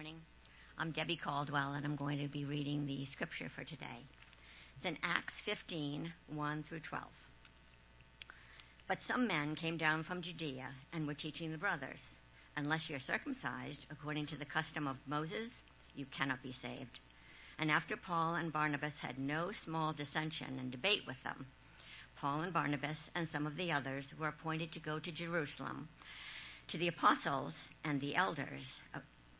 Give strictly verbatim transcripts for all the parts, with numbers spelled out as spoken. morning. I'm Debbie Caldwell, and I'm going to be reading the scripture for today. It's in Acts fifteen, one through twelve. But some men came down from Judea and were teaching the brothers, unless you're circumcised according to the custom of Moses, you cannot be saved. And after Paul and Barnabas had no small dissension and debate with them, Paul and Barnabas and some of the others were appointed to go to Jerusalem to the apostles and the elders uh,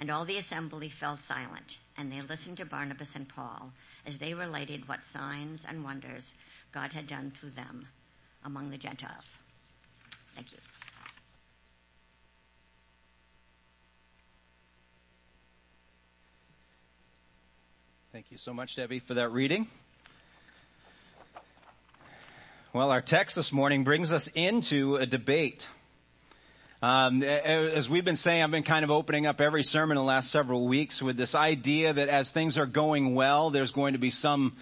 And all the assembly fell silent, and they listened to Barnabas and Paul as they related what signs and wonders God had done through them among the Gentiles. Thank you. Thank you so much, Debbie, for that reading. Well, our text this morning brings us into a debate. Um, as we've been saying, I've been kind of opening up every sermon the last several weeks with this idea that as things are going well, there's going to be some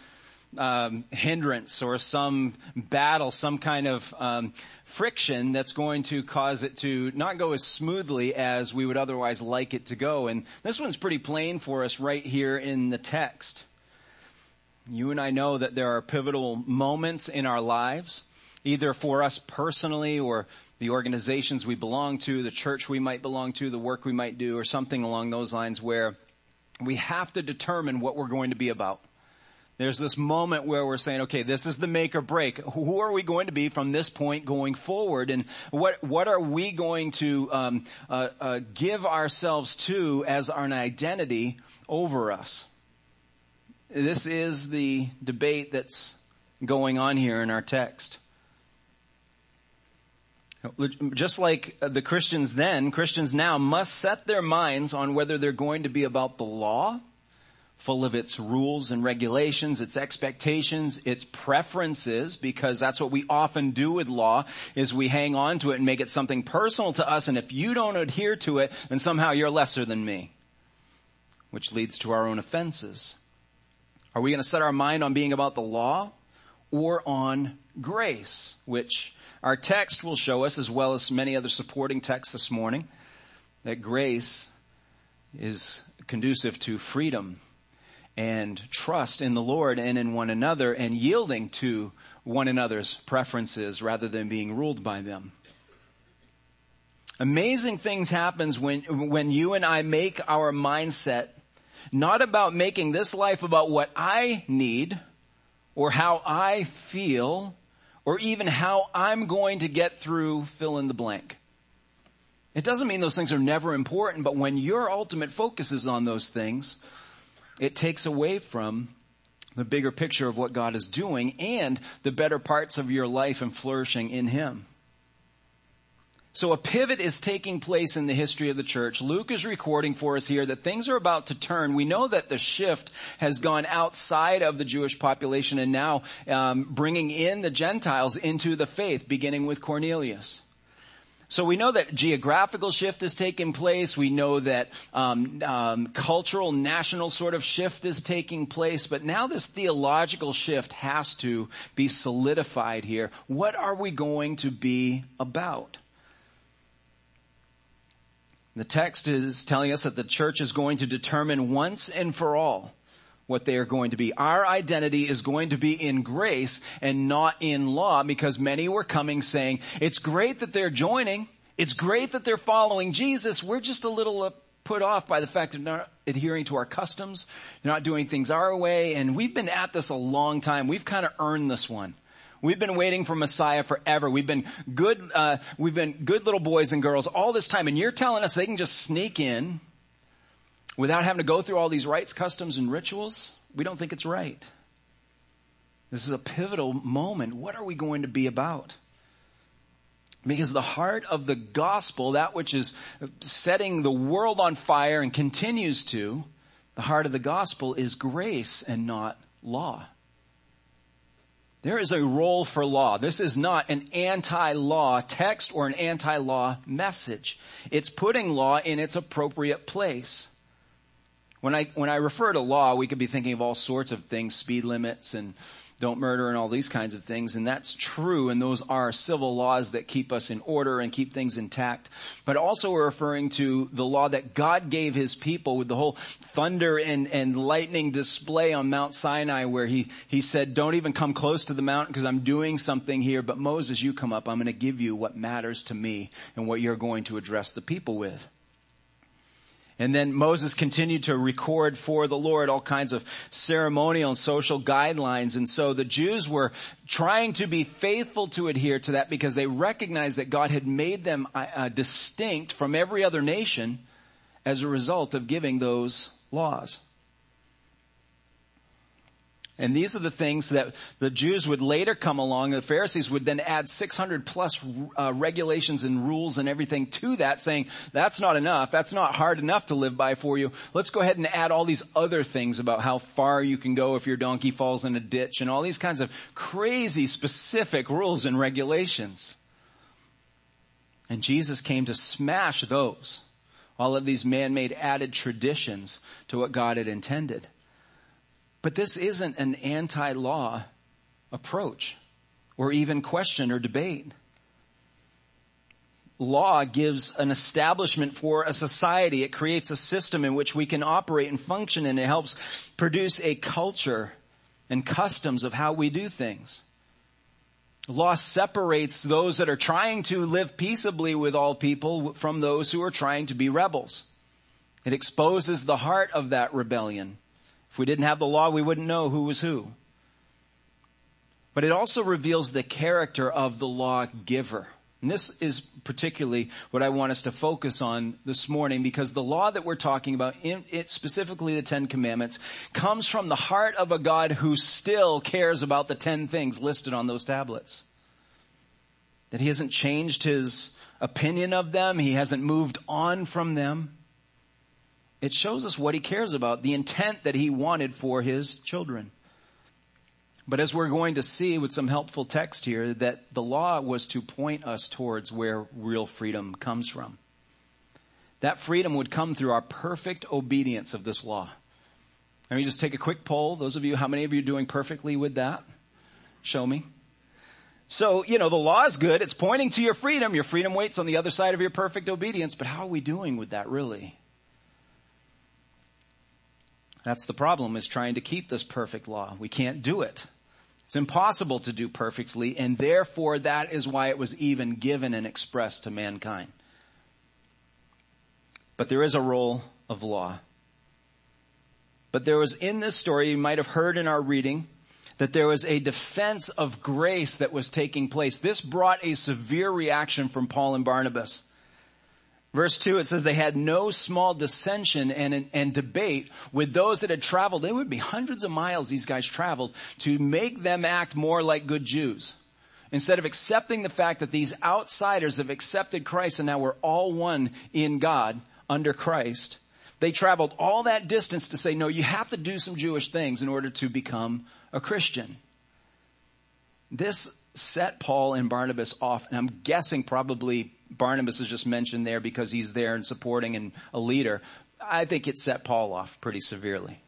um, hindrance or some battle, some kind of um, friction that's going to cause it to not go as smoothly as we would otherwise like it to go. And this one's pretty plain for us right here in the text. You and I know that there are pivotal moments in our lives, either for us personally or the organizations we belong to, the church we might belong to, the work we might do, or something along those lines, where we have to determine what we're going to be about. There's this moment where we're saying, okay, this is the make or break. Who are we going to be from this point going forward? And what what are we going to um, uh, uh, give ourselves to as an identity over us? This is the debate that's going on here in our text. Just like the Christians then, Christians now must set their minds on whether they're going to be about the law, full of its rules and regulations, its expectations, its preferences, because that's what we often do with law, is we hang on to it and make it something personal to us, and if you don't adhere to it, then somehow you're lesser than me, which leads to our own offenses. Are we going to set our mind on being about the law or on grace, which our text will show us, as well as many other supporting texts this morning, that grace is conducive to freedom and trust in the Lord and in one another, and yielding to one another's preferences rather than being ruled by them. Amazing things happens when when you and I make our mindset not about making this life about what I need or how I feel, or even how I'm going to get through fill in the blank. It doesn't mean those things are never important, but when your ultimate focus is on those things, it takes away from the bigger picture of what God is doing and the better parts of your life and flourishing in Him. So a pivot is taking place in the history of the church. Luke is recording for us here that things are about to turn. We know that the shift has gone outside of the Jewish population and now um, bringing in the Gentiles into the faith, beginning with Cornelius. So we know that geographical shift has taken place. We know that um, um, cultural, national sort of shift is taking place. But now this theological shift has to be solidified here. What are we going to be about? The text is telling us that the church is going to determine once and for all what they are going to be. Our identity is going to be in grace and not in law, because many were coming saying, it's great that they're joining. It's great that they're following Jesus. We're just a little put off by the fact that they're not adhering to our customs. They're not doing things our way. And we've been at this a long time. We've kind of earned this one. We've been waiting for Messiah forever. We've been good, uh, we've been good little boys and girls all this time. And you're telling us they can just sneak in without having to go through all these rites, customs, and rituals? We don't think it's right. This is a pivotal moment. What are we going to be about? Because the heart of the gospel, that which is setting the world on fire and continues to, the heart of the gospel is grace and not law. There is a role for law. This is not an anti-law text or an anti-law message. It's putting law in its appropriate place. When I, when I refer to law, we could be thinking of all sorts of things, speed limits and don't murder and all these kinds of things. And that's true. And those are civil laws that keep us in order and keep things intact. But also we're referring to the law that God gave his people with the whole thunder and, and lightning display on Mount Sinai, where he, he said, don't even come close to the mountain because I'm doing something here. But Moses, you come up. I'm going to give you what matters to me and what you're going to address the people with. And then Moses continued to record for the Lord all kinds of ceremonial and social guidelines. And so the Jews were trying to be faithful to adhere to that because they recognized that God had made them uh, distinct from every other nation as a result of giving those laws. And these are the things that the Jews would later come along. The Pharisees would then add six hundred plus uh, regulations and rules and everything to that, saying, that's not enough. That's not hard enough to live by for you. Let's go ahead and add all these other things about how far you can go if your donkey falls in a ditch and all these kinds of crazy specific rules and regulations. And Jesus came to smash those, all of these man-made added traditions to what God had intended. But this isn't an anti-law approach or even question or debate. Law gives an establishment for a society. It creates a system in which we can operate and function, and it helps produce a culture and customs of how we do things. Law separates those that are trying to live peaceably with all people from those who are trying to be rebels. It exposes the heart of that rebellion. If we didn't have the law, we wouldn't know who was who. But it also reveals the character of the lawgiver. And this is particularly what I want us to focus on this morning, because the law that we're talking about, it specifically the Ten Commandments, comes from the heart of a God who still cares about the ten things listed on those tablets. That he hasn't changed his opinion of them. He hasn't moved on from them. It shows us what he cares about, the intent that he wanted for his children. But as we're going to see with some helpful text here, that the law was to point us towards where real freedom comes from. That freedom would come through our perfect obedience of this law. Let me just take a quick poll. Those of you, how many of you are doing perfectly with that? Show me. So, you know, the law is good. It's pointing to your freedom. Your freedom waits on the other side of your perfect obedience. But how are we doing with that, really? That's the problem, is trying to keep this perfect law. We can't do it. It's impossible to do perfectly, and therefore that is why it was even given and expressed to mankind. But there is a role of law. But there was in this story, you might have heard in our reading, that there was a defense of grace that was taking place. This brought a severe reaction from Paul and Barnabas. Verse two, it says they had no small dissension and, and debate with those that had traveled. It would be hundreds of miles these guys traveled to make them act more like good Jews. Instead of accepting the fact that these outsiders have accepted Christ and now we're all one in God under Christ, they traveled all that distance to say, no, you have to do some Jewish things in order to become a Christian. This set Paul and Barnabas off, and I'm guessing probably Barnabas is just mentioned there because he's there and supporting and a leader, I think it set Paul off pretty severely.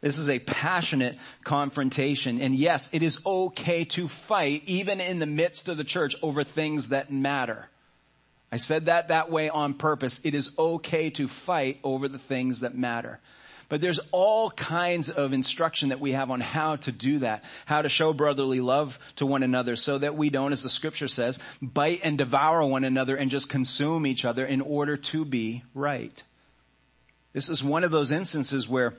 This is a passionate confrontation. And yes, it is okay to fight even in the midst of the church over things that matter. I said that that way on purpose. It is okay to fight over the things that matter. But there's all kinds of instruction that we have on how to do that, how to show brotherly love to one another so that we don't, as the scripture says, bite and devour one another and just consume each other in order to be right. This is one of those instances where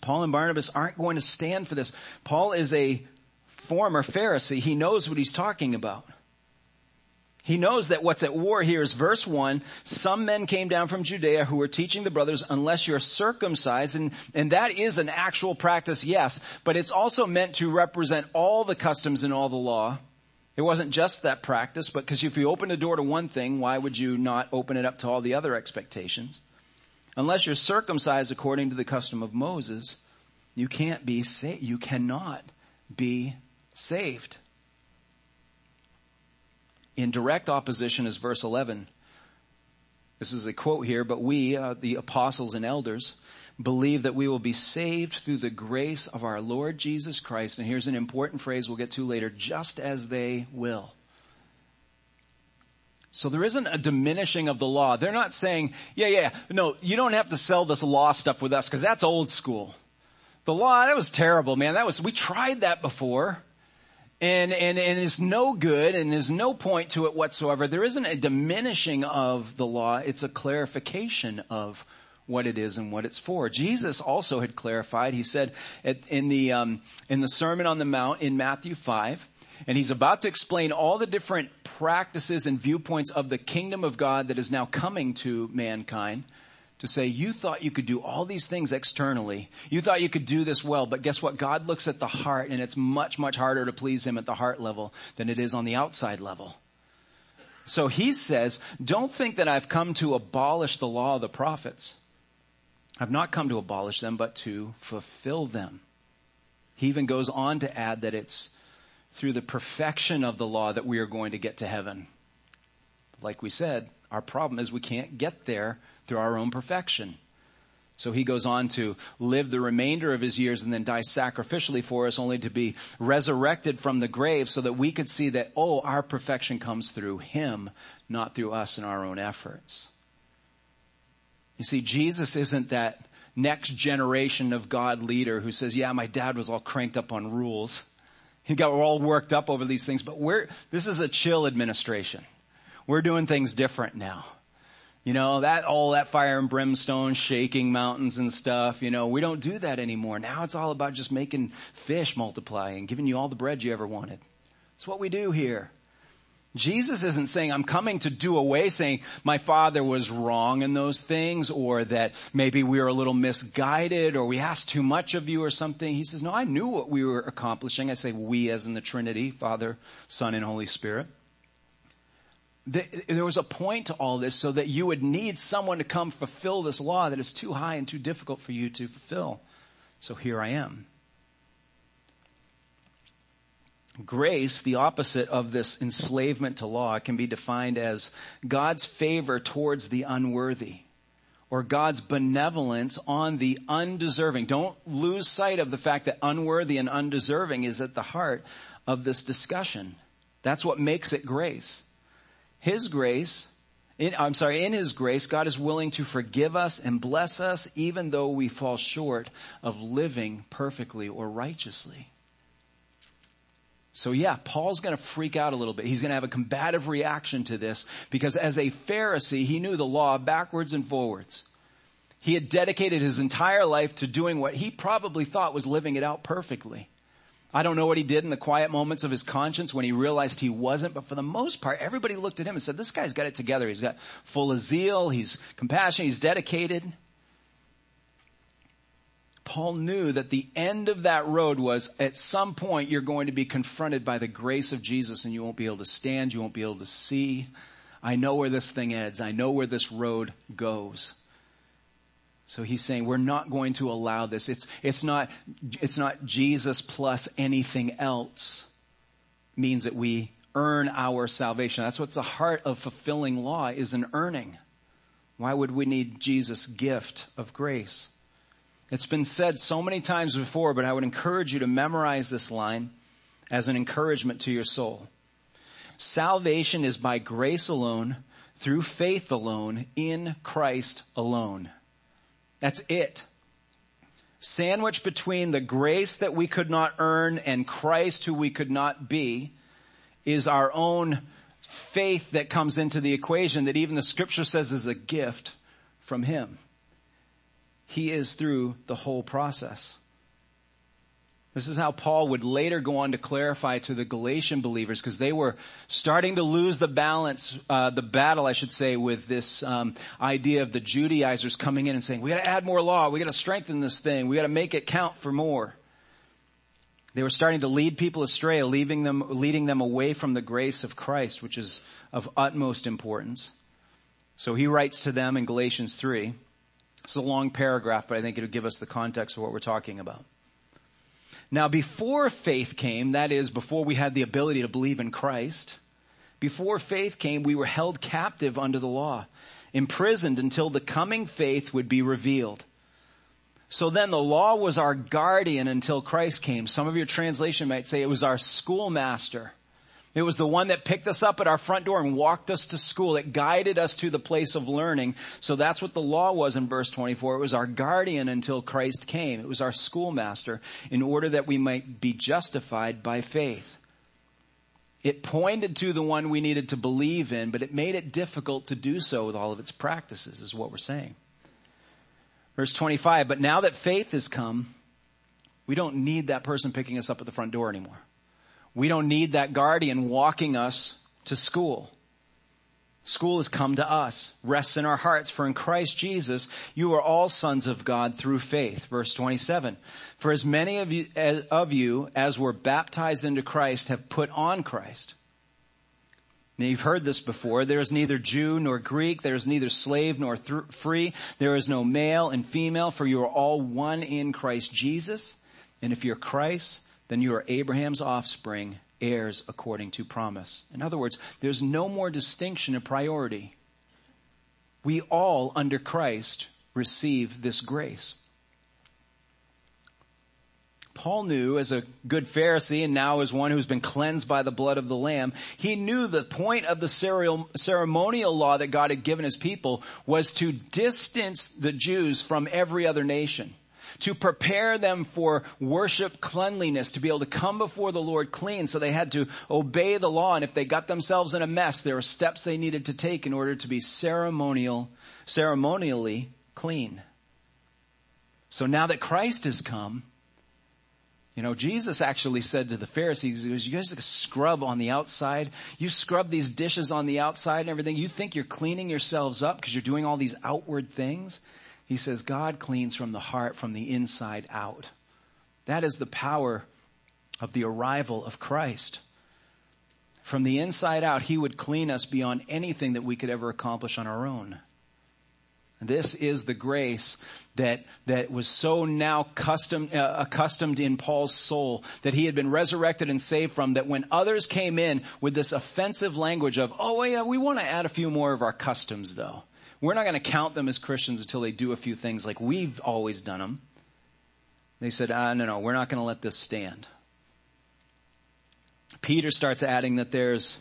Paul and Barnabas aren't going to stand for this. Paul is a former Pharisee. He knows what he's talking about. He knows that what's at war here is verse one. Some men came down from Judea who were teaching the brothers, unless you're circumcised. And, and that is an actual practice, yes. But it's also meant to represent all the customs and all the law. It wasn't just that practice, but because if you open the door to one thing, why would you not open it up to all the other expectations? Unless you're circumcised according to the custom of Moses, you can't be sa- you cannot be saved. In direct opposition is verse eleven. This is a quote here, but we, uh, the apostles and elders, believe that we will be saved through the grace of our Lord Jesus Christ. And here's an important phrase we'll get to later, just as they will. So there isn't a diminishing of the law. They're not saying, yeah, yeah, no, you don't have to sell this law stuff with us because that's old school. The law, that was terrible, man. That was, we tried that before. And, and, and it's no good and there's no point to it whatsoever. There isn't a diminishing of the law. It's a clarification of what it is and what it's for. Jesus also had clarified. He said at, in the, um, in the Sermon on the Mount in Matthew five, and he's about to explain all the different practices and viewpoints of the kingdom of God that is now coming to mankind, to say, you thought you could do all these things externally. You thought you could do this well, but guess what? God looks at the heart, and it's much, much harder to please him at the heart level than it is on the outside level. So he says, don't think that I've come to abolish the law of the prophets. I've not come to abolish them, but to fulfill them. He even goes on to add that it's through the perfection of the law that we are going to get to heaven. Like we said, our problem is we can't get there through our own perfection. So he goes on to live the remainder of his years and then die sacrificially for us, only to be resurrected from the grave so that we could see that, oh, our perfection comes through him, not through us and our own efforts. You see, Jesus isn't that next generation of God leader who says, yeah, my dad was all cranked up on rules. He got all worked up over these things, but we're, this is a chill administration. We're doing things different now. You know, that, all that fire and brimstone, shaking mountains and stuff, you know, we don't do that anymore. Now it's all about just making fish multiply and giving you all the bread you ever wanted. It's what we do here. Jesus isn't saying, I'm coming to do away, saying my father was wrong in those things, or that maybe we were a little misguided, or we asked too much of you or something. He says, no, I knew what we were accomplishing. I say we as in the Trinity, Father, Son, and Holy Spirit. There was a point to all this so that you would need someone to come fulfill this law that is too high and too difficult for you to fulfill. So here I am. Grace, the opposite of this enslavement to law, can be defined as God's favor towards the unworthy, or God's benevolence on the undeserving. Don't lose sight of the fact that unworthy and undeserving is at the heart of this discussion. That's what makes it grace. His grace, in, I'm sorry, in his grace, God is willing to forgive us and bless us even though we fall short of living perfectly or righteously. So yeah, Paul's going to freak out a little bit. He's going to have a combative reaction to this because as a Pharisee, he knew the law backwards and forwards. He had dedicated his entire life to doing what he probably thought was living it out perfectly. I don't know what he did in the quiet moments of his conscience when he realized he wasn't, but for the most part, everybody looked at him and said, this guy's got it together. He's got full of zeal. He's compassionate. He's dedicated. Paul knew that the end of that road was at some point you're going to be confronted by the grace of Jesus and you won't be able to stand. You won't be able to see. I know where this thing ends. I know where this road goes. So he's saying we're not going to allow this. It's, it's not, it's not Jesus plus anything else means that we earn our salvation. That's what's the heart of fulfilling law, is an earning. Why would we need Jesus' gift of grace? It's been said so many times before, but I would encourage you to memorize this line as an encouragement to your soul. Salvation is by grace alone, through faith alone, in Christ alone. That's it. Sandwiched between the grace that we could not earn and Christ who we could not be is our own faith that comes into the equation, that even the scripture says is a gift from him. He is through the whole process. This is how Paul would later go on to clarify to the Galatian believers, because they were starting to lose the balance, uh, the battle, I should say, with this um, idea of the Judaizers coming in and saying, we got to add more law, we got to strengthen this thing, we got to make it count for more. They were starting to lead people astray, leaving them, leading them away from the grace of Christ, which is of utmost importance. So he writes to them in Galatians three. It's a long paragraph, but I think it'll give us the context of what we're talking about. Now, before faith came, that is, before we had the ability to believe in Christ, before faith came, we were held captive under the law, imprisoned until the coming faith would be revealed. So then the law was our guardian until Christ came. Some of your translation might say it was our schoolmaster. It was the one that picked us up at our front door and walked us to school. It guided us to the place of learning. So that's what the law was in verse twenty-four. It was our guardian until Christ came. It was our schoolmaster in order that we might be justified by faith. It pointed to the one we needed to believe in, but it made it difficult to do so with all of its practices, is what we're saying. Verse twenty-five, but now that faith has come, we don't need that person picking us up at the front door anymore. We don't need that guardian walking us to school. School has come to us. Rests in our hearts. For in Christ Jesus, you are all sons of God through faith. Verse twenty-seven. For as many of you as, of you as were baptized into Christ have put on Christ. Now you've heard this before. There is neither Jew nor Greek. There is neither slave nor th- free. There is no male and female, for you are all one in Christ Jesus. And if you're Christ, then you are Abraham's offspring, heirs according to promise. In other words, there's no more distinction of priority. We all, under Christ, receive this grace. Paul knew, as a good Pharisee and now as one who's been cleansed by the blood of the Lamb, he knew the point of the ceremonial law that God had given his people was to distance the Jews from every other nation, to prepare them for worship cleanliness, to be able to come before the Lord clean. So they had to obey the law. And if they got themselves in a mess, there were steps they needed to take in order to be ceremonial, ceremonially clean. So now that Christ has come, you know, Jesus actually said to the Pharisees, he goes, you guys scrub on the outside. You scrub these dishes on the outside and everything. You think you're cleaning yourselves up because you're doing all these outward things. He says, God cleans from the heart, from the inside out. That is the power of the arrival of Christ. From the inside out, he would clean us beyond anything that we could ever accomplish on our own. This is the grace that, that was so now custom, uh, accustomed in Paul's soul, that he had been resurrected and saved from, that when others came in with this offensive language of, oh, yeah, we want to add a few more of our customs, though. We're not going to count them as Christians until they do a few things like we've always done them. They said, ah, no, no, we're not going to let this stand. Peter starts adding that there's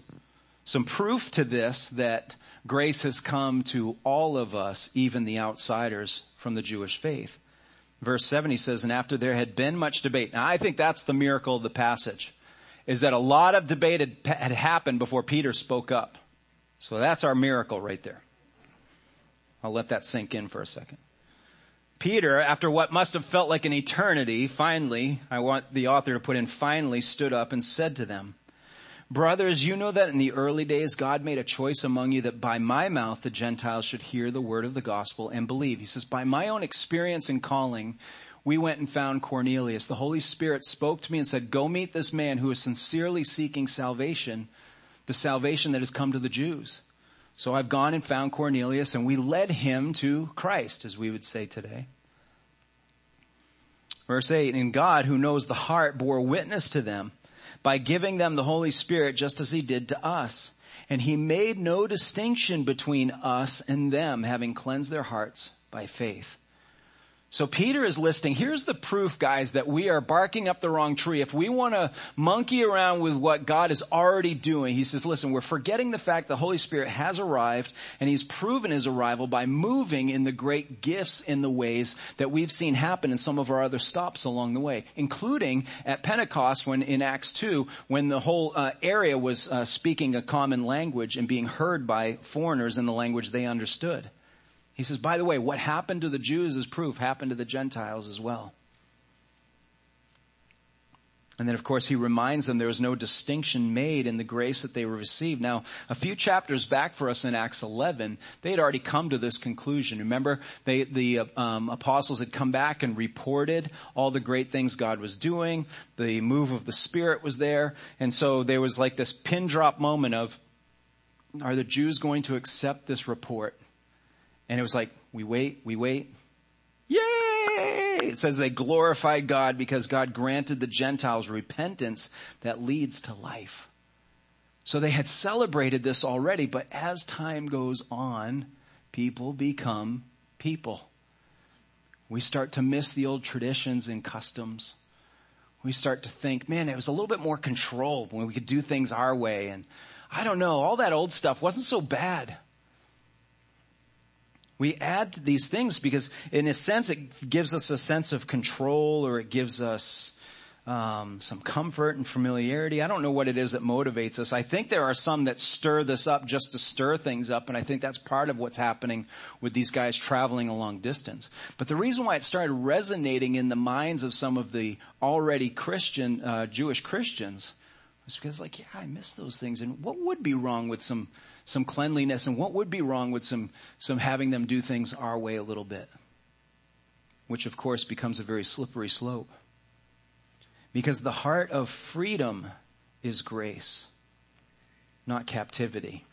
some proof to this, that grace has come to all of us, even the outsiders from the Jewish faith. Verse seven, he says, and after there had been much debate. Now, I think that's the miracle of the passage, is that a lot of debate had, had happened before Peter spoke up. So that's our miracle right there. I'll let that sink in for a second. Peter, after what must have felt like an eternity, finally, I want the author to put in, finally stood up and said to them, brothers, you know that in the early days God made a choice among you that by my mouth the Gentiles should hear the word of the gospel and believe. He says, by my own experience and calling, we went and found Cornelius. The Holy Spirit spoke to me and said, go meet this man who is sincerely seeking salvation, the salvation that has come to the Jews. So I've gone and found Cornelius, and we led him to Christ, as we would say today. Verse eight, and God, who knows the heart, bore witness to them, by giving them the Holy Spirit just as he did to us. And he made no distinction between us and them, having cleansed their hearts by faith. So Peter is listing, here's the proof, guys, that we are barking up the wrong tree. If we want to monkey around with what God is already doing, he says, listen, we're forgetting the fact the Holy Spirit has arrived, and he's proven his arrival by moving in the great gifts in the ways that we've seen happen in some of our other stops along the way, including at Pentecost when in Acts two, when the whole uh, area was uh, speaking a common language and being heard by foreigners in the language they understood. He says, by the way, what happened to the Jews as proof happened to the Gentiles as well. And then, of course, he reminds them there was no distinction made in the grace that they received. Now, a few chapters back for us in Acts eleven, they had already come to this conclusion. Remember, they, the um, apostles had come back and reported all the great things God was doing. The move of the Spirit was there. And so there was like this pin drop moment of, are the Jews going to accept this report? And it was like, we wait, we wait. Yay! It says they glorified God because God granted the Gentiles repentance that leads to life. So they had celebrated this already, but as time goes on, people become people. We start to miss the old traditions and customs. We start to think, man, it was a little bit more controlled when we could do things our way. And I don't know, all that old stuff wasn't so bad. We add to these things because, in a sense, it gives us a sense of control, or it gives us um, some comfort and familiarity. I don't know what it is that motivates us. I think there are some that stir this up just to stir things up, and I think that's part of what's happening with these guys traveling a long distance. But the reason why it started resonating in the minds of some of the already Christian, uh, Jewish Christians was because, like, yeah, I miss those things, and what would be wrong with some... some cleanliness, and what would be wrong with some, some having them do things our way a little bit, which of course becomes a very slippery slope, because the heart of freedom is grace, not captivity.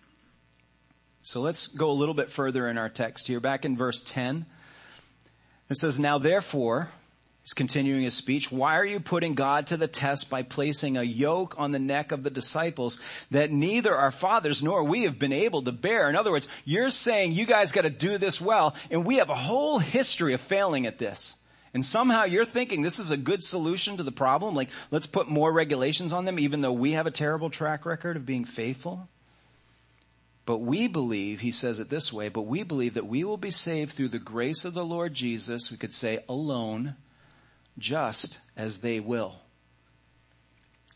So let's go a little bit further in our text here. Back in verse ten, it says, now therefore, he's continuing his speech, why are you putting God to the test by placing a yoke on the neck of the disciples that neither our fathers nor we have been able to bear? In other words, you're saying you guys got to do this well, and we have a whole history of failing at this. And somehow you're thinking this is a good solution to the problem, like let's put more regulations on them even though we have a terrible track record of being faithful. But we believe, he says it this way, but we believe that we will be saved through the grace of the Lord Jesus, we could say alone, just as they will.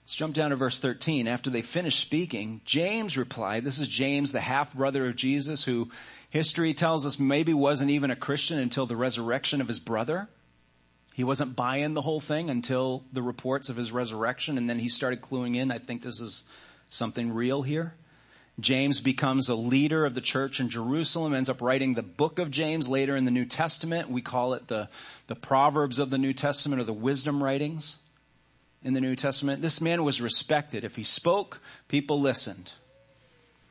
Let's jump down to verse thirteen. After they finished speaking, James replied, this is James, the half-brother of Jesus, who history tells us maybe wasn't even a Christian until the resurrection of his brother. He wasn't buying the whole thing until the reports of his resurrection, and then he started cluing in, I think this is something real here. James becomes a leader of the church in Jerusalem, ends up writing the book of James later in the New Testament. We call it the, the Proverbs of the New Testament, or the wisdom writings in the New Testament. This man was respected. If he spoke, people listened.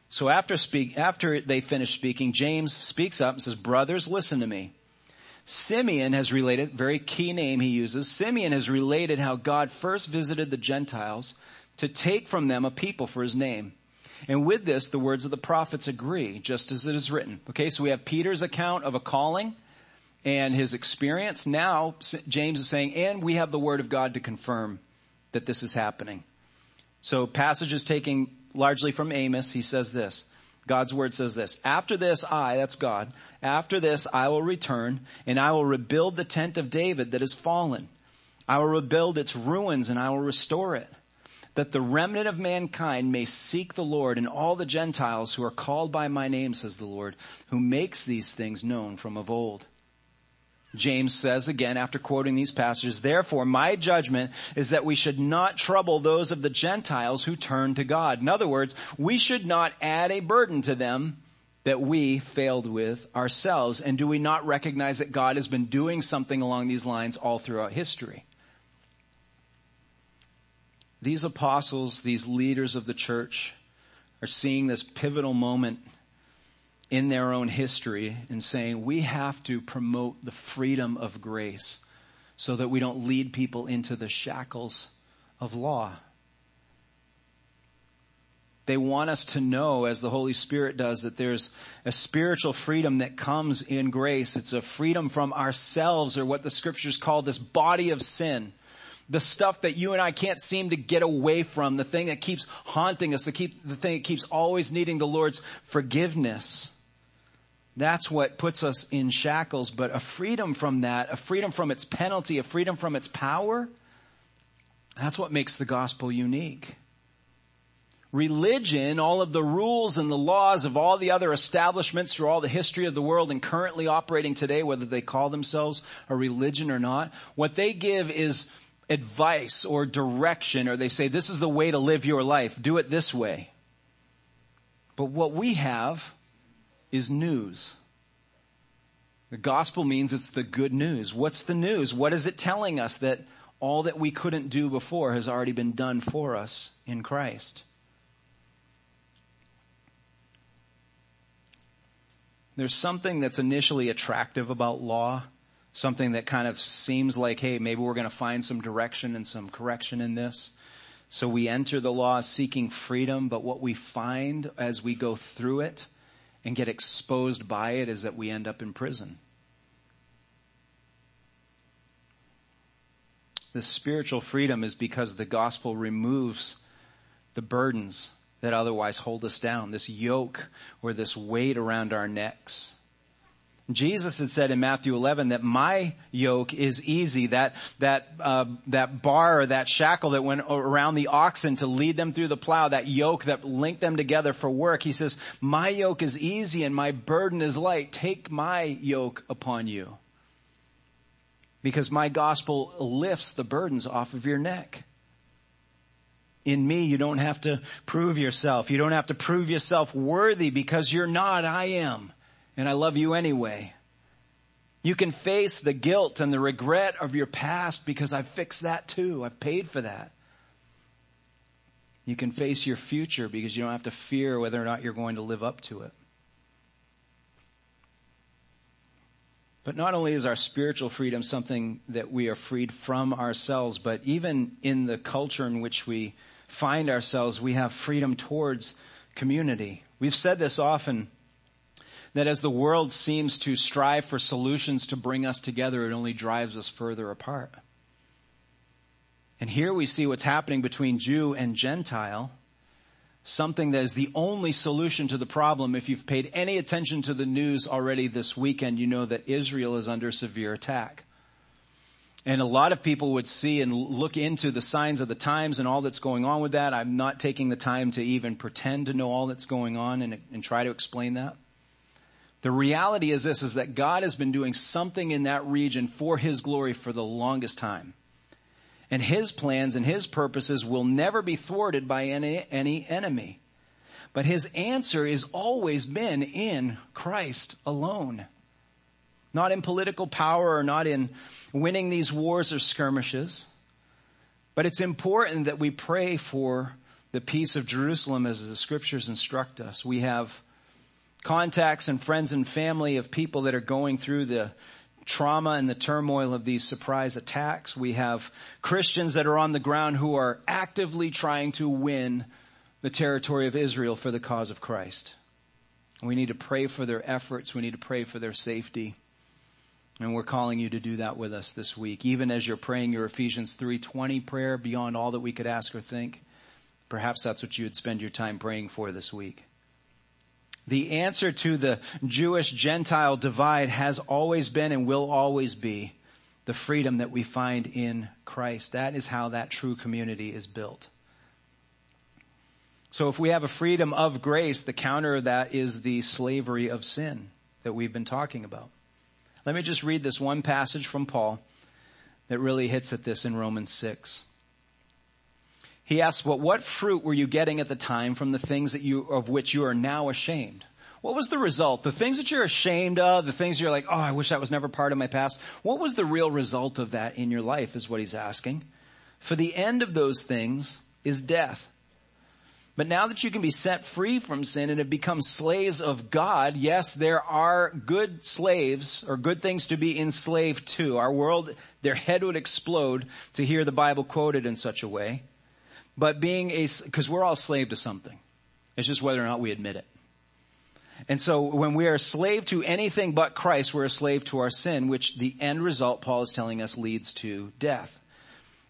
So after speak, after they finished speaking, James speaks up and says, brothers, listen to me. Simeon has related, very key name he uses, Simeon has related how God first visited the Gentiles to take from them a people for his name. And with this, the words of the prophets agree, just as it is written. Okay, so we have Peter's account of a calling and his experience. Now, James is saying, and we have the word of God to confirm that this is happening. So passages taking largely from Amos, he says this. God's word says this. After this, I, that's God, after this I will return, and I will rebuild the tent of David that is fallen. I will rebuild its ruins, and I will restore it, that the remnant of mankind may seek the Lord, and all the Gentiles who are called by my name, says the Lord, who makes these things known from of old. James says again, after quoting these passages, therefore my judgment is that we should not trouble those of the Gentiles who turn to God. In other words, we should not add a burden to them that we failed with ourselves. And do we not recognize that God has been doing something along these lines all throughout history? These apostles, these leaders of the church, are seeing this pivotal moment in their own history and saying, we have to promote the freedom of grace so that we don't lead people into the shackles of law. They want us to know, as the Holy Spirit does, that there's a spiritual freedom that comes in grace. It's a freedom from ourselves, or what the scriptures call this body of sin. The stuff that you and I can't seem to get away from, the thing that keeps haunting us, the, keep, the thing that keeps always needing the Lord's forgiveness. That's what puts us in shackles. But a freedom from that, a freedom from its penalty, a freedom from its power, that's what makes the gospel unique. Religion, all of the rules and the laws of all the other establishments through all the history of the world and currently operating today, whether they call themselves a religion or not, what they give is advice or direction, or they say, this is the way to live your life. Do it this way. But what we have is news. The gospel means it's the good news. What's the news? What is it telling us? That all that we couldn't do before has already been done for us in Christ. There's something that's initially attractive about law, something that kind of seems like, hey, maybe we're going to find some direction and some correction in this. So we enter the law seeking freedom, but what we find as we go through it and get exposed by it is that we end up in prison. This spiritual freedom is because the gospel removes the burdens that otherwise hold us down, this yoke or this weight around our necks. Jesus had said in Matthew eleven that my yoke is easy, that, that, uh, that bar or that shackle that went around the oxen to lead them through the plow, that yoke that linked them together for work. He says, my yoke is easy and my burden is light. Take my yoke upon you. Because my gospel lifts the burdens off of your neck. In me, you don't have to prove yourself. You don't have to prove yourself worthy, because you're not, I am. And I love you anyway. You can face the guilt and the regret of your past, because I've fixed that too. I've paid for that. You can face your future, because you don't have to fear whether or not you're going to live up to it. But not only is our spiritual freedom something that we are freed from ourselves, but even in the culture in which we find ourselves, we have freedom towards community. We've said this often, that as the world seems to strive for solutions to bring us together, it only drives us further apart. And here we see what's happening between Jew and Gentile, something that is the only solution to the problem. If you've paid any attention to the news already this weekend, you know that Israel is under severe attack. And a lot of people would see and look into the signs of the times and all that's going on with that. I'm not taking the time to even pretend to know all that's going on and, and try to explain that. The reality is this, is that God has been doing something in that region for his glory for the longest time. And his plans and his purposes will never be thwarted by any, any enemy. But his answer has always been in Christ alone. Not in political power or not in winning these wars or skirmishes. But it's important that we pray for the peace of Jerusalem as the scriptures instruct us. We have contacts and friends and family of people that are going through the trauma and the turmoil of these surprise attacks. We have Christians that are on the ground who are actively trying to win the territory of Israel for the cause of Christ. We need to pray for their efforts. We need to pray for their safety. And we're calling you to do that with us this week. Even as you're praying your Ephesians three twenty prayer, beyond all that we could ask or think, perhaps that's what you would spend your time praying for this week. The answer to the Jewish-Gentile divide has always been and will always be the freedom that we find in Christ. That is how that true community is built. So if we have a freedom of grace, the counter of that is the slavery of sin that we've been talking about. Let me just read this one passage from Paul that really hits at this in Romans six. He asks, well, what fruit were you getting at the time from the things that you, of which you are now ashamed? What was the result? The things that you're ashamed of, the things you're like, oh, I wish that was never part of my past. What was the real result of that in your life is what he's asking. For the end of those things is death. But now that you can be set free from sin and have become slaves of God, yes, there are good slaves or good things to be enslaved to. Our world, their head would explode to hear the Bible quoted in such a way. But being a, because we're all slave to something. It's just whether or not we admit it. And so when we are a slave to anything but Christ, we're a slave to our sin, which the end result, Paul is telling us, leads to death.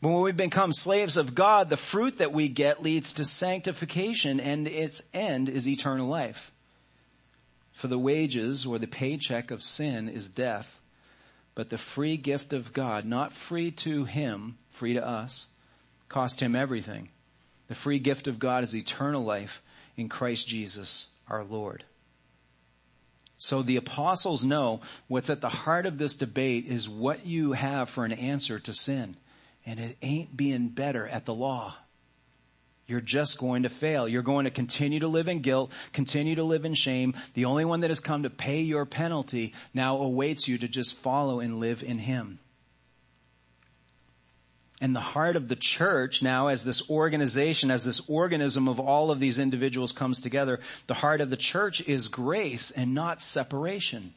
But when we become slaves of God, the fruit that we get leads to sanctification, and its end is eternal life. For the wages or the paycheck of sin is death, but the free gift of God, not free to him, free to us, cost him everything. The free gift of God is eternal life in Christ Jesus our Lord. So the apostles know what's at the heart of this debate is what you have for an answer to sin. And it ain't being better at the law. You're just going to fail. You're going to continue to live in guilt, continue to live in shame. The only one that has come to pay your penalty now awaits you to just follow and live in him. And the heart of the church now, as this organization, as this organism of all of these individuals comes together, the heart of the church is grace and not separation.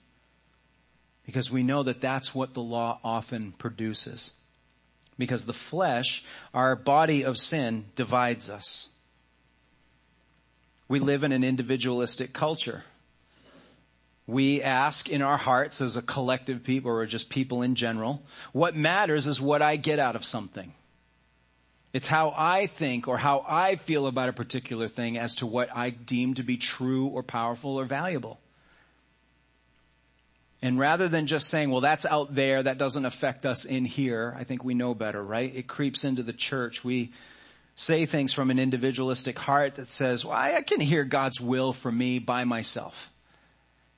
Because we know that that's what the law often produces. Because the flesh, our body of sin, divides us. We live in an individualistic culture. We ask in our hearts as a collective people or just people in general, what matters is what I get out of something. It's how I think or how I feel about a particular thing as to what I deem to be true or powerful or valuable. And rather than just saying, well, that's out there, that doesn't affect us in here, I think we know better, right? It creeps into the church. We say things from an individualistic heart that says, well, I can hear God's will for me by myself.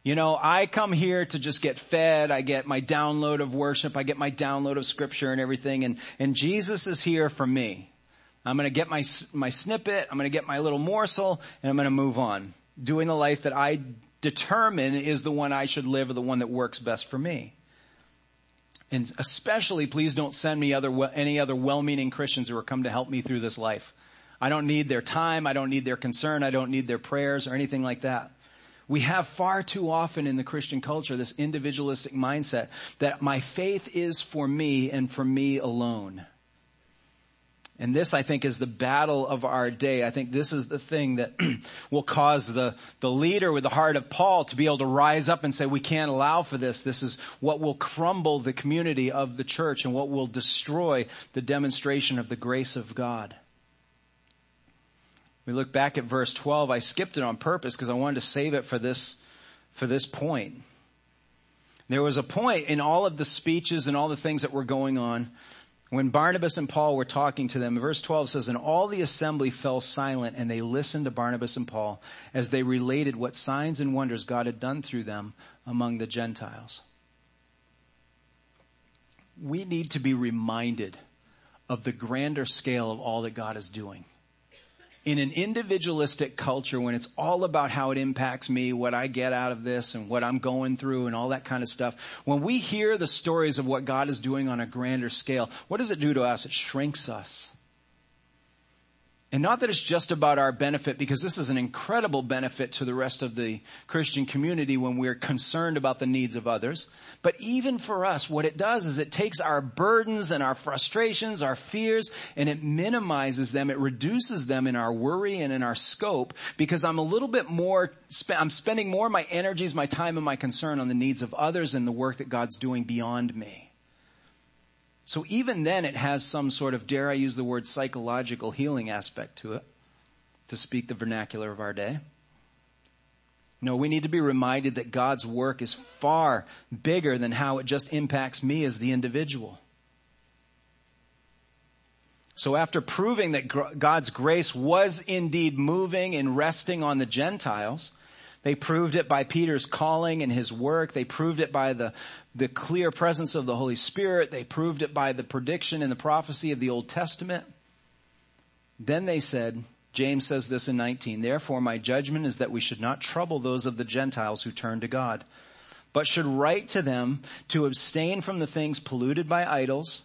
You know, I come here to just get fed. I get my download of worship. I get my download of scripture and everything. And, and Jesus is here for me. I'm going to get my, my snippet. I'm going to get my little morsel and I'm going to move on. Doing the life that I determine is the one I should live or the one that works best for me. And especially, please don't send me other, any other well-meaning Christians who are come to help me through this life. I don't need their time. I don't need their concern. I don't need their prayers or anything like that. We have far too often in the Christian culture this individualistic mindset that my faith is for me and for me alone. And this, I think, is the battle of our day. I think this is the thing that will cause the, the leader with the heart of Paul to be able to rise up and say, we can't allow for this. This is what will crumble the community of the church and what will destroy the demonstration of the grace of God. We look back at verse twelve. I skipped it on purpose because I wanted to save it for this, for this point. There was a point in all of the speeches and all the things that were going on when Barnabas and Paul were talking to them. Verse twelve says, and all the assembly fell silent and they listened to Barnabas and Paul as they related what signs and wonders God had done through them among the Gentiles. We need to be reminded of the grander scale of all that God is doing. In an individualistic culture, when it's all about how it impacts me, what I get out of this and what I'm going through and all that kind of stuff, when we hear the stories of what God is doing on a grander scale, what does it do to us? It shrinks us. And not that it's just about our benefit, because this is an incredible benefit to the rest of the Christian community when we're concerned about the needs of others. But even for us, what it does is it takes our burdens and our frustrations, our fears, and it minimizes them. It reduces them in our worry and in our scope, because I'm a little bit more, I'm spending more of my energies, my time, and my concern on the needs of others and the work that God's doing beyond me. So even then it has some sort of, dare I use the word, psychological healing aspect to it, to speak the vernacular of our day. No, we need to be reminded that God's work is far bigger than how it just impacts me as the individual. So after proving that God's grace was indeed moving and resting on the Gentiles, they proved it by Peter's calling and his work. They proved it by the, the clear presence of the Holy Spirit. They proved it by the prediction and the prophecy of the Old Testament. Then they said, James says this in nineteen, therefore my judgment is that we should not trouble those of the Gentiles who turn to God, but should write to them to abstain from the things polluted by idols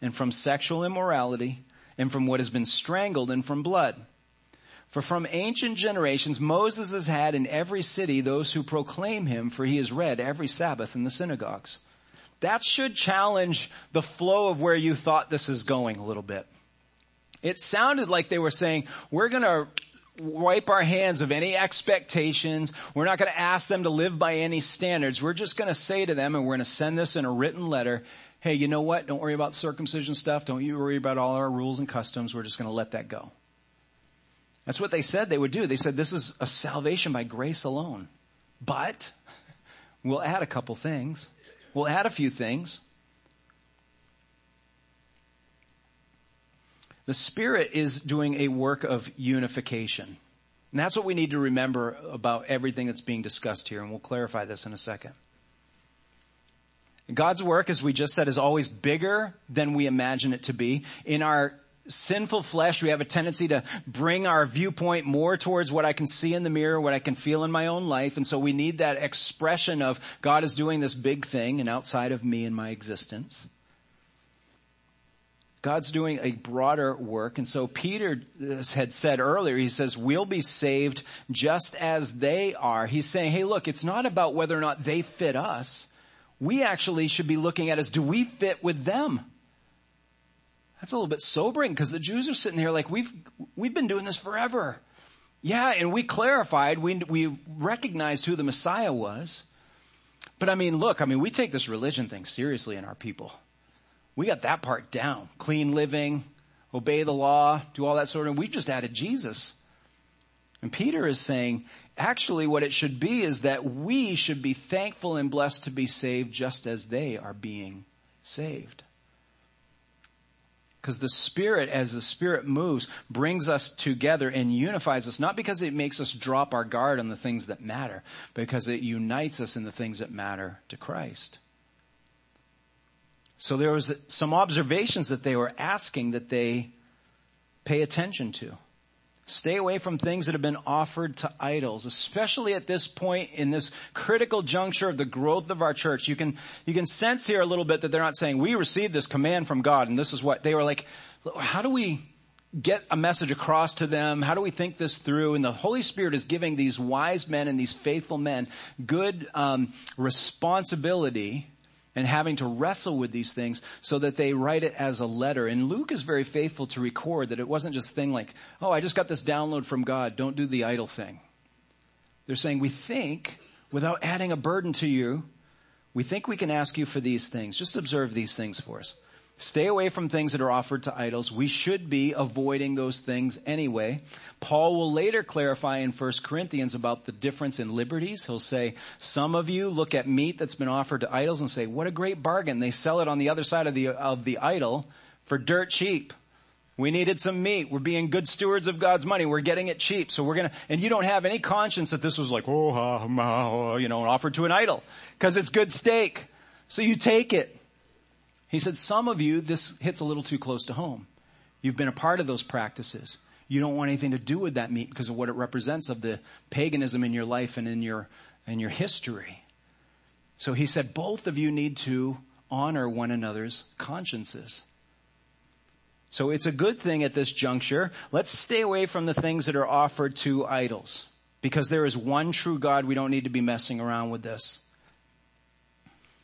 and from sexual immorality and from what has been strangled and from blood. For from ancient generations, Moses has had in every city those who proclaim him, for he is read every Sabbath in the synagogues. That should challenge the flow of where you thought this is going a little bit. It sounded like they were saying, we're going to wipe our hands of any expectations. We're not going to ask them to live by any standards. We're just going to say to them, and we're going to send this in a written letter, hey, you know what? Don't worry about circumcision stuff. Don't you worry about all our rules and customs. We're just going to let that go. That's what they said they would do. They said this is a salvation by grace alone. But we'll add a couple things. We'll add a few things. The Spirit is doing a work of unification. And that's what we need to remember about everything that's being discussed here. And we'll clarify this in a second. God's work, as we just said, is always bigger than we imagine it to be. In our sinful flesh, we have a tendency to bring our viewpoint more towards what I can see in the mirror, what I can feel in my own life. And so we need that expression of God is doing this big thing and outside of me and my existence. God's doing a broader work. And so Peter had said earlier, he says, we'll be saved just as they are. He's saying, hey, look, it's not about whether or not they fit us. We actually should be looking at is, do we fit with them? That's a little bit sobering because the Jews are sitting here like, we've we've been doing this forever. Yeah, and we clarified, we we recognized who the Messiah was. But I mean, look, I mean, we take this religion thing seriously in our people. We got that part down. Clean living, obey the law, do all that sort of, we've just added Jesus. And Peter is saying, actually what it should be is that we should be thankful and blessed to be saved just as they are being saved. Because the Spirit, as the Spirit moves, brings us together and unifies us, not because it makes us drop our guard on the things that matter, because it unites us in the things that matter to Christ. So there was some observations that they were asking that they pay attention to. Stay away from things that have been offered to idols, especially at this point in this critical juncture of the growth of our church. You can, you can sense here a little bit that they're not saying, we received this command from God and this is what they were like, how do we get a message across to them? How do we think this through? And the Holy Spirit is giving these wise men and these faithful men good, um, responsibility and having to wrestle with these things so that they write it as a letter. And Luke is very faithful to record that it wasn't just thing like, oh, I just got this download from God. Don't do the idle thing. They're saying, we think, without adding a burden to you, we think we can ask you for these things. Just observe these things for us. Stay away from things that are offered to idols. We should be avoiding those things anyway. Paul will later clarify in First Corinthians about the difference in liberties. He'll say, some of you look at meat that's been offered to idols and say, what a great bargain. They sell it on the other side of the, of the idol for dirt cheap. We needed some meat. We're being good stewards of God's money. We're getting it cheap. So we're going to, and you don't have any conscience that this was like, oh, ha, ma, you know, offered to an idol because it's good steak. So you take it. He said, some of you, this hits a little too close to home. You've been a part of those practices. You don't want anything to do with that meat because of what it represents of the paganism in your life and in your, in your history. So he said, both of you need to honor one another's consciences. So it's a good thing at this juncture. Let's stay away from the things that are offered to idols because there is one true God. We don't need to be messing around with this.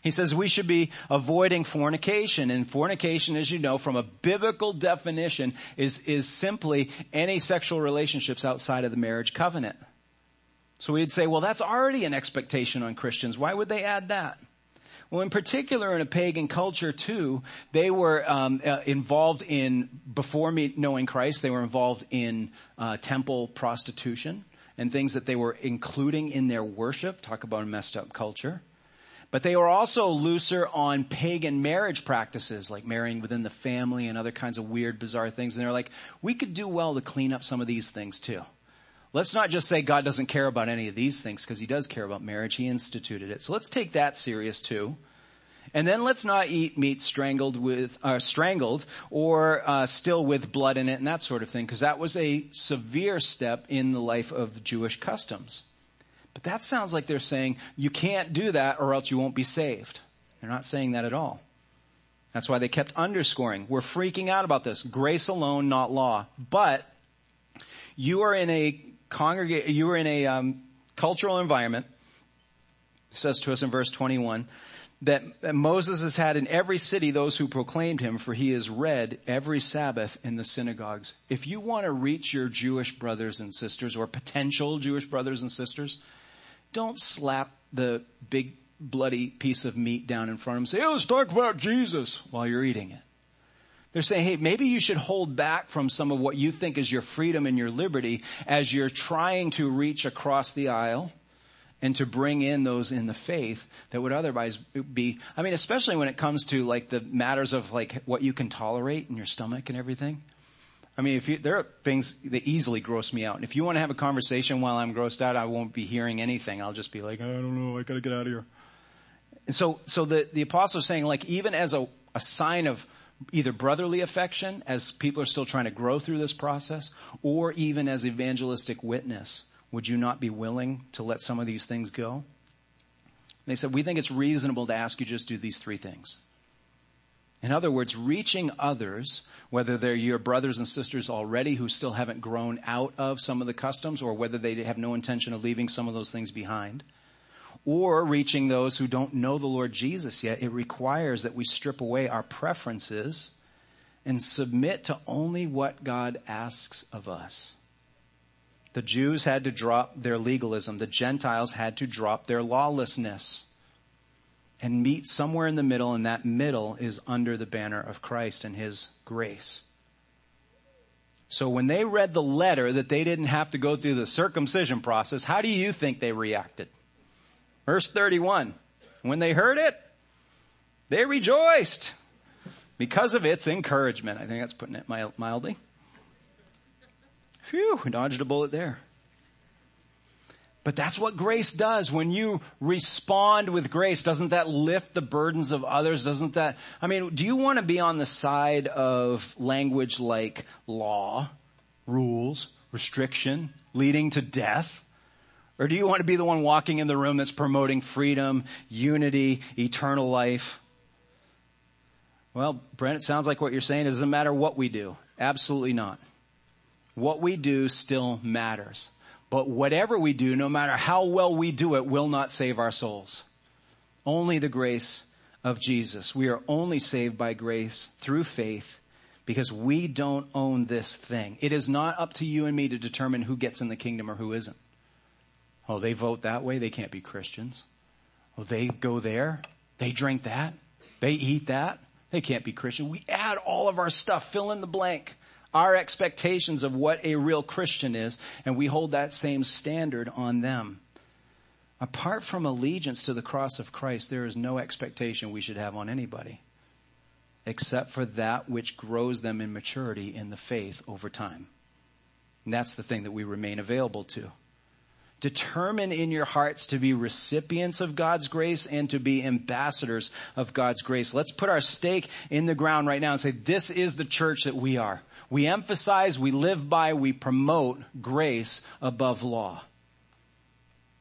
He says we should be avoiding fornication. And fornication, as you know, from a biblical definition, is, is simply any sexual relationships outside of the marriage covenant. So we'd say, well, that's already an expectation on Christians. Why would they add that? Well, in particular, in a pagan culture, too, they were um, uh, involved in, before me knowing Christ, they were involved in uh, temple prostitution and things that they were including in their worship. Talk about a messed up culture. But they were also looser on pagan marriage practices, like marrying within the family and other kinds of weird, bizarre things. And they're like, we could do well to clean up some of these things too. Let's not just say God doesn't care about any of these things because he does care about marriage. He instituted it. So let's take that serious too. And then let's not eat meat strangled with, uh, strangled or uh, still with blood in it and that sort of thing because that was a severe step in the life of Jewish customs. But that sounds like they're saying, you can't do that or else you won't be saved. They're not saying that at all. That's why they kept underscoring. We're freaking out about this. Grace alone, not law. But you are in a congregate, you are in a um, cultural environment, it says to us in verse twenty-one, that Moses has had in every city those who proclaimed him, for he is read every Sabbath in the synagogues. If you want to reach your Jewish brothers and sisters, or potential Jewish brothers and sisters, don't slap the big bloody piece of meat down in front of them and say, hey, let's talk about Jesus while you're eating it. They're saying, hey, maybe you should hold back from some of what you think is your freedom and your liberty as you're trying to reach across the aisle and to bring in those in the faith that would otherwise be, I mean, especially when it comes to like the matters of like what you can tolerate in your stomach and everything. I mean, if you, there are things that easily gross me out. And if you want to have a conversation while I'm grossed out, I won't be hearing anything. I'll just be like, I don't know, I gotta get out of here. And so, so the, the apostle is saying, like, even as a, a sign of either brotherly affection, as people are still trying to grow through this process, or even as evangelistic witness, would you not be willing to let some of these things go? And they said, we think it's reasonable to ask you just do these three things. In other words, reaching others, whether they're your brothers and sisters already who still haven't grown out of some of the customs, or whether they have no intention of leaving some of those things behind, or reaching those who don't know the Lord Jesus yet, it requires that we strip away our preferences and submit to only what God asks of us. The Jews had to drop their legalism. The Gentiles had to drop their lawlessness and meet somewhere in the middle, and that middle is under the banner of Christ and his grace. So when they read the letter that they didn't have to go through the circumcision process, how do you think they reacted? Verse thirty-one, when they heard it, they rejoiced because of its encouragement. I think that's putting it mild, mildly. Phew, dodged a bullet there. But that's what grace does. When you respond with grace, doesn't that lift the burdens of others? Doesn't that, I mean, do you want to be on the side of language like law, rules, restriction, leading to death? Or do you want to be the one walking in the room that's promoting freedom, unity, eternal life? Well, Brent, it sounds like what you're saying is it doesn't matter what we do. Absolutely not. What we do still matters. But whatever we do, no matter how well we do it, will not save our souls. Only the grace of Jesus. We are only saved by grace through faith because we don't own this thing. It is not up to you and me to determine who gets in the kingdom or who isn't. Oh, they vote that way. They can't be Christians. Oh, they go there. They drink that. They eat that. They can't be Christian. We add all of our stuff, fill in the blank, our expectations of what a real Christian is, and we hold that same standard on them. Apart from allegiance to the cross of Christ, there is no expectation we should have on anybody except for that which grows them in maturity in the faith over time. And that's the thing that we remain available to. Determine in your hearts to be recipients of God's grace and to be ambassadors of God's grace. Let's put our stake in the ground right now and say, this is the church that we are. We emphasize, we live by, we promote grace above law.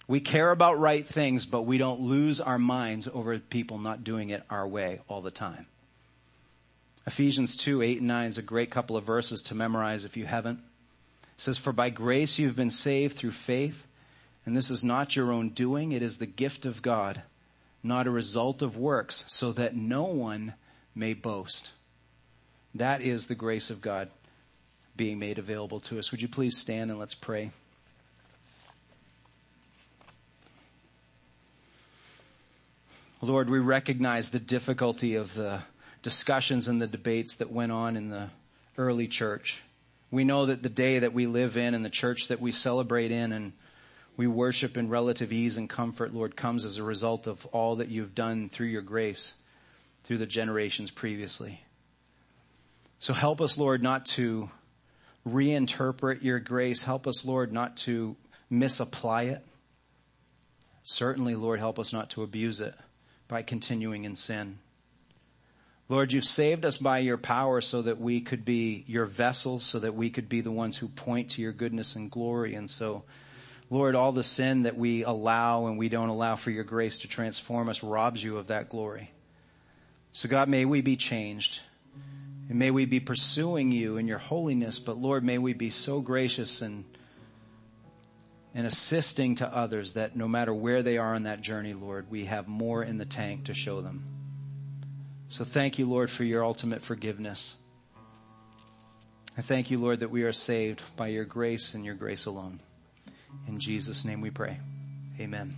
We care about right things, but we don't lose our minds over people not doing it our way all the time. Ephesians two, eight and nine is a great couple of verses to memorize if you haven't. It says, for by grace you've been saved through faith, and this is not your own doing, it is the gift of God, not a result of works, so that no one may boast. That is the grace of God being made available to us. Would you please stand and let's pray. Lord, we recognize the difficulty of the discussions and the debates that went on in the early church. We know that the day that we live in and the church that we celebrate in and we worship in relative ease and comfort, Lord, comes as a result of all that you've done through your grace through the generations previously. So help us, Lord, not to reinterpret your grace. Help us, Lord, not to misapply it. Certainly, Lord, help us not to abuse it by continuing in sin. Lord, you've saved us by your power so that we could be your vessels, so that we could be the ones who point to your goodness and glory. And so, Lord, all the sin that we allow and we don't allow for your grace to transform us robs you of that glory. So, God, may we be changed. And may we be pursuing you in your holiness, but Lord, may we be so gracious and and assisting to others that no matter where they are on that journey, Lord, we have more in the tank to show them. So thank you, Lord, for your ultimate forgiveness. I thank you, Lord, that we are saved by your grace and your grace alone. In Jesus' name we pray. Amen.